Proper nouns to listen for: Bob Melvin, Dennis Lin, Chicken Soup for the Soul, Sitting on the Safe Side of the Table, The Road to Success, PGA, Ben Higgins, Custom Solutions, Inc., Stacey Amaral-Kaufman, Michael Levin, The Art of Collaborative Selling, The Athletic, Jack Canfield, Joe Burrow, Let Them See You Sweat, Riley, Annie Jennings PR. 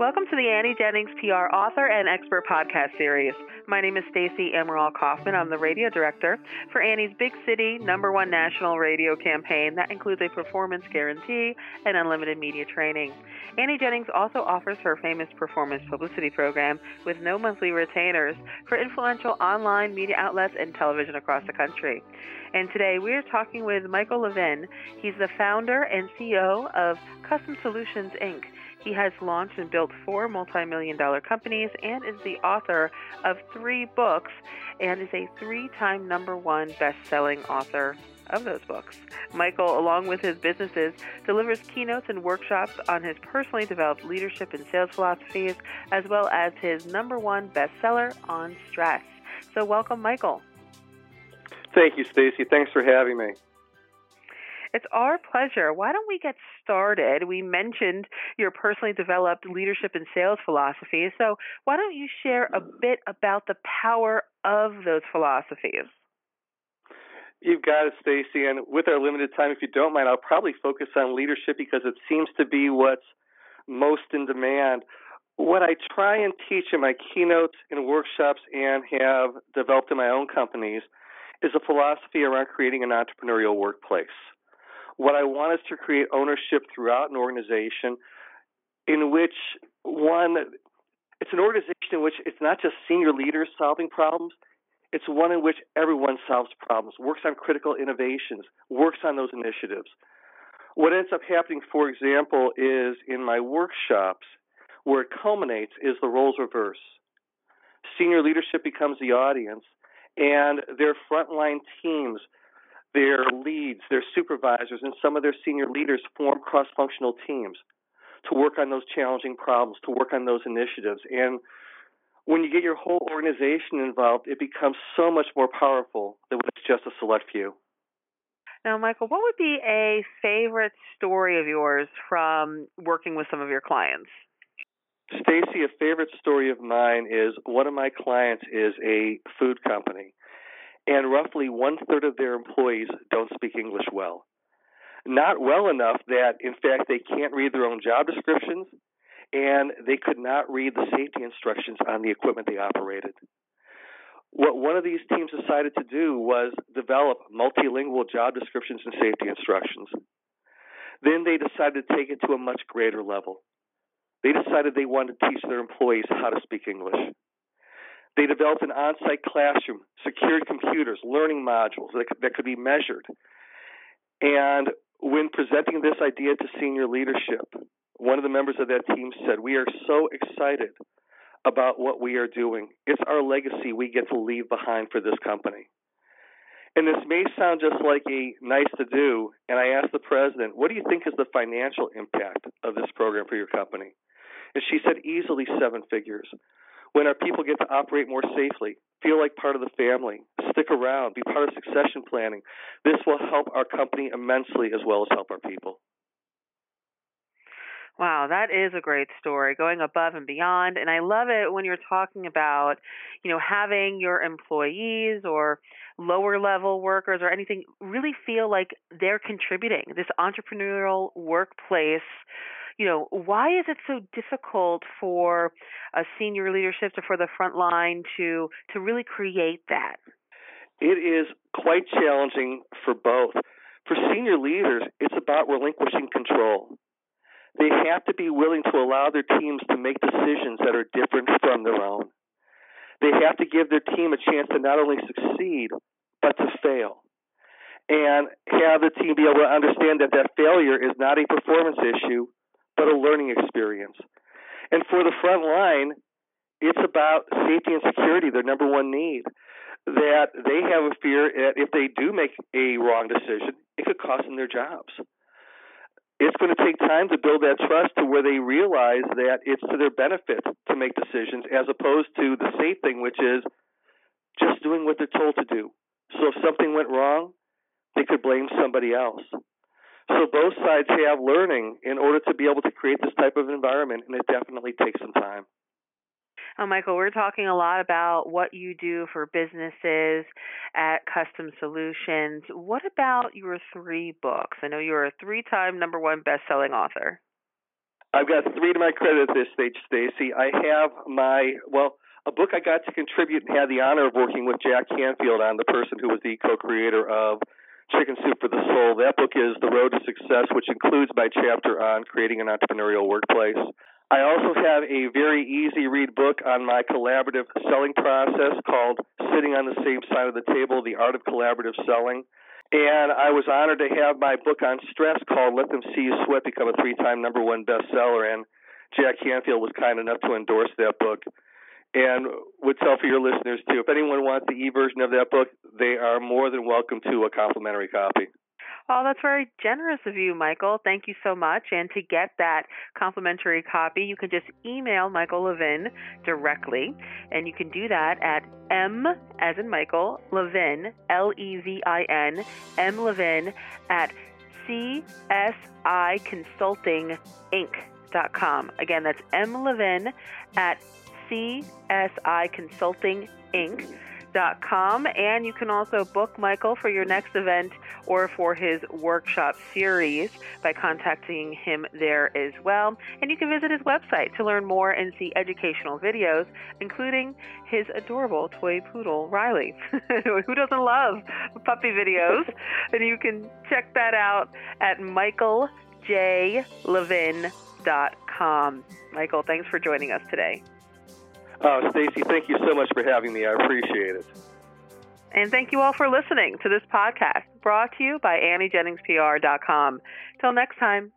Welcome to the Annie Jennings PR Author and Expert Podcast Series. My name is Stacey Amaral-Kaufman. I'm the radio director for Annie's Big City #1 national radio campaign that includes a performance guarantee and unlimited media training. Annie Jennings also offers her famous performance publicity program with no monthly retainers for influential online media outlets and television across the country. And today we are talking with Michael Levin. He's the founder and CEO of Custom Solutions, Inc. He has launched and built 4 multi-million-dollar companies and is the author of 3 books and is a 3-time #1 best-selling author of those books. Michael, along with his businesses, delivers keynotes and workshops on his personally developed leadership and sales philosophies, as well as his #1 bestseller on stress. So welcome, Michael. Thank you, Stacey. Thanks for having me. It's our pleasure. Why don't we get started? We mentioned your personally developed leadership and sales philosophy. So why don't you share a bit about the power of those philosophies? You've got it, Stacey. And with our limited time, if you don't mind, I'll probably focus on leadership because it seems to be what's most in demand. What I try and teach in my keynotes and workshops and have developed in my own companies is a philosophy around creating an entrepreneurial workplace. What I want is to create ownership throughout an organization in which, one, it's an organization in which it's not just senior leaders solving problems. It's one in which everyone solves problems, works on critical innovations, works on those initiatives. What ends up happening, for example, is in my workshops, where it culminates is the roles reverse. Senior leadership becomes the audience, and their frontline teams, their leads, their supervisors, and some of their senior leaders form cross-functional teams to work on those challenging problems, to work on those initiatives. And when you get your whole organization involved, it becomes so much more powerful than when it's just a select few. Now, Michael, what would be a favorite story of yours from working with some of your clients? Stacey, a favorite story of mine is one of my clients is a food company. And roughly 1/3 of their employees don't speak English well. Not well enough that, in fact, they can't read their own job descriptions, and they could not read the safety instructions on the equipment they operated. What one of these teams decided to do was develop multilingual job descriptions and safety instructions. Then they decided to take it to a much greater level. They decided they wanted to teach their employees how to speak English. They developed an on-site classroom, secured computers, learning modules that could be measured. And when presenting this idea to senior leadership, one of the members of that team said, "We are so excited about what we are doing. It's our legacy we get to leave behind for this company." And this may sound just like a nice to do, and I asked the president, "What do you think is the financial impact of this program for your company?" And she said, "Easily 7 figures. When our people get to operate more safely, feel like part of the family, stick around, be part of succession planning, this will help our company immensely as well as help our people." Wow, that is a great story, going above and beyond. And I love it when you're talking about, having your employees or lower level workers or anything really feel like they're contributing. This entrepreneurial workplace, why is it so difficult for a senior leadership or for the front line to really create that? It is quite challenging for both. For senior leaders, it's about relinquishing control. They have to be willing to allow their teams to make decisions that are different from their own. They have to give their team a chance to not only succeed, but to fail. And have the team be able to understand that failure is not a performance issue, but a learning experience. And for the front line, it's about safety and security, their #1 need, that they have a fear that if they do make a wrong decision, it could cost them their jobs. It's going to take time to build that trust to where they realize that it's to their benefit to make decisions as opposed to the safe thing, which is just doing what they're told to do. So if something went wrong, they could blame somebody else. So both sides have learning in order to be able to create this type of environment, and it definitely takes some time. Now, Michael, we're talking a lot about what you do for businesses at Custom Solutions. What about your 3 books? I know you're a 3-time #1 best-selling author. I've got three to my credit at this stage, Stacey. I have a book I got to contribute and had the honor of working with Jack Canfield on, the person who was the co-creator of Chicken Soup for the Soul. That book is The Road to Success, which includes my chapter on creating an entrepreneurial workplace. I also have a very easy read book on my collaborative selling process called Sitting on the Safe Side of the Table, The Art of Collaborative Selling. And I was honored to have my book on stress called Let Them See You Sweat become a 3-time #1 bestseller. And Jack Canfield was kind enough to endorse that book. And would tell for your listeners, too, if anyone wants the e-version of that book, they are more than welcome to a complimentary copy. Oh, that's very generous of you, Michael. Thank you so much. And to get that complimentary copy, you can just email Michael Levin directly. And you can do that at M, as in Michael, Levin, L-E-V-I-N, mlevin at CSI Consulting, Inc.com. Again, that's mlevin at CSI Consulting, Inc.com. And you can also book Michael for your next event or for his workshop series by contacting him there as well. And you can visit his website to learn more and see educational videos, including his adorable toy poodle, Riley. Who doesn't love puppy videos? And you can check that out at MichaelJLevin.com. Michael, thanks for joining us today. Oh, Stacey, thank you so much for having me. I appreciate it. And thank you all for listening to this podcast brought to you by AnnieJenningsPR.com. Till next time.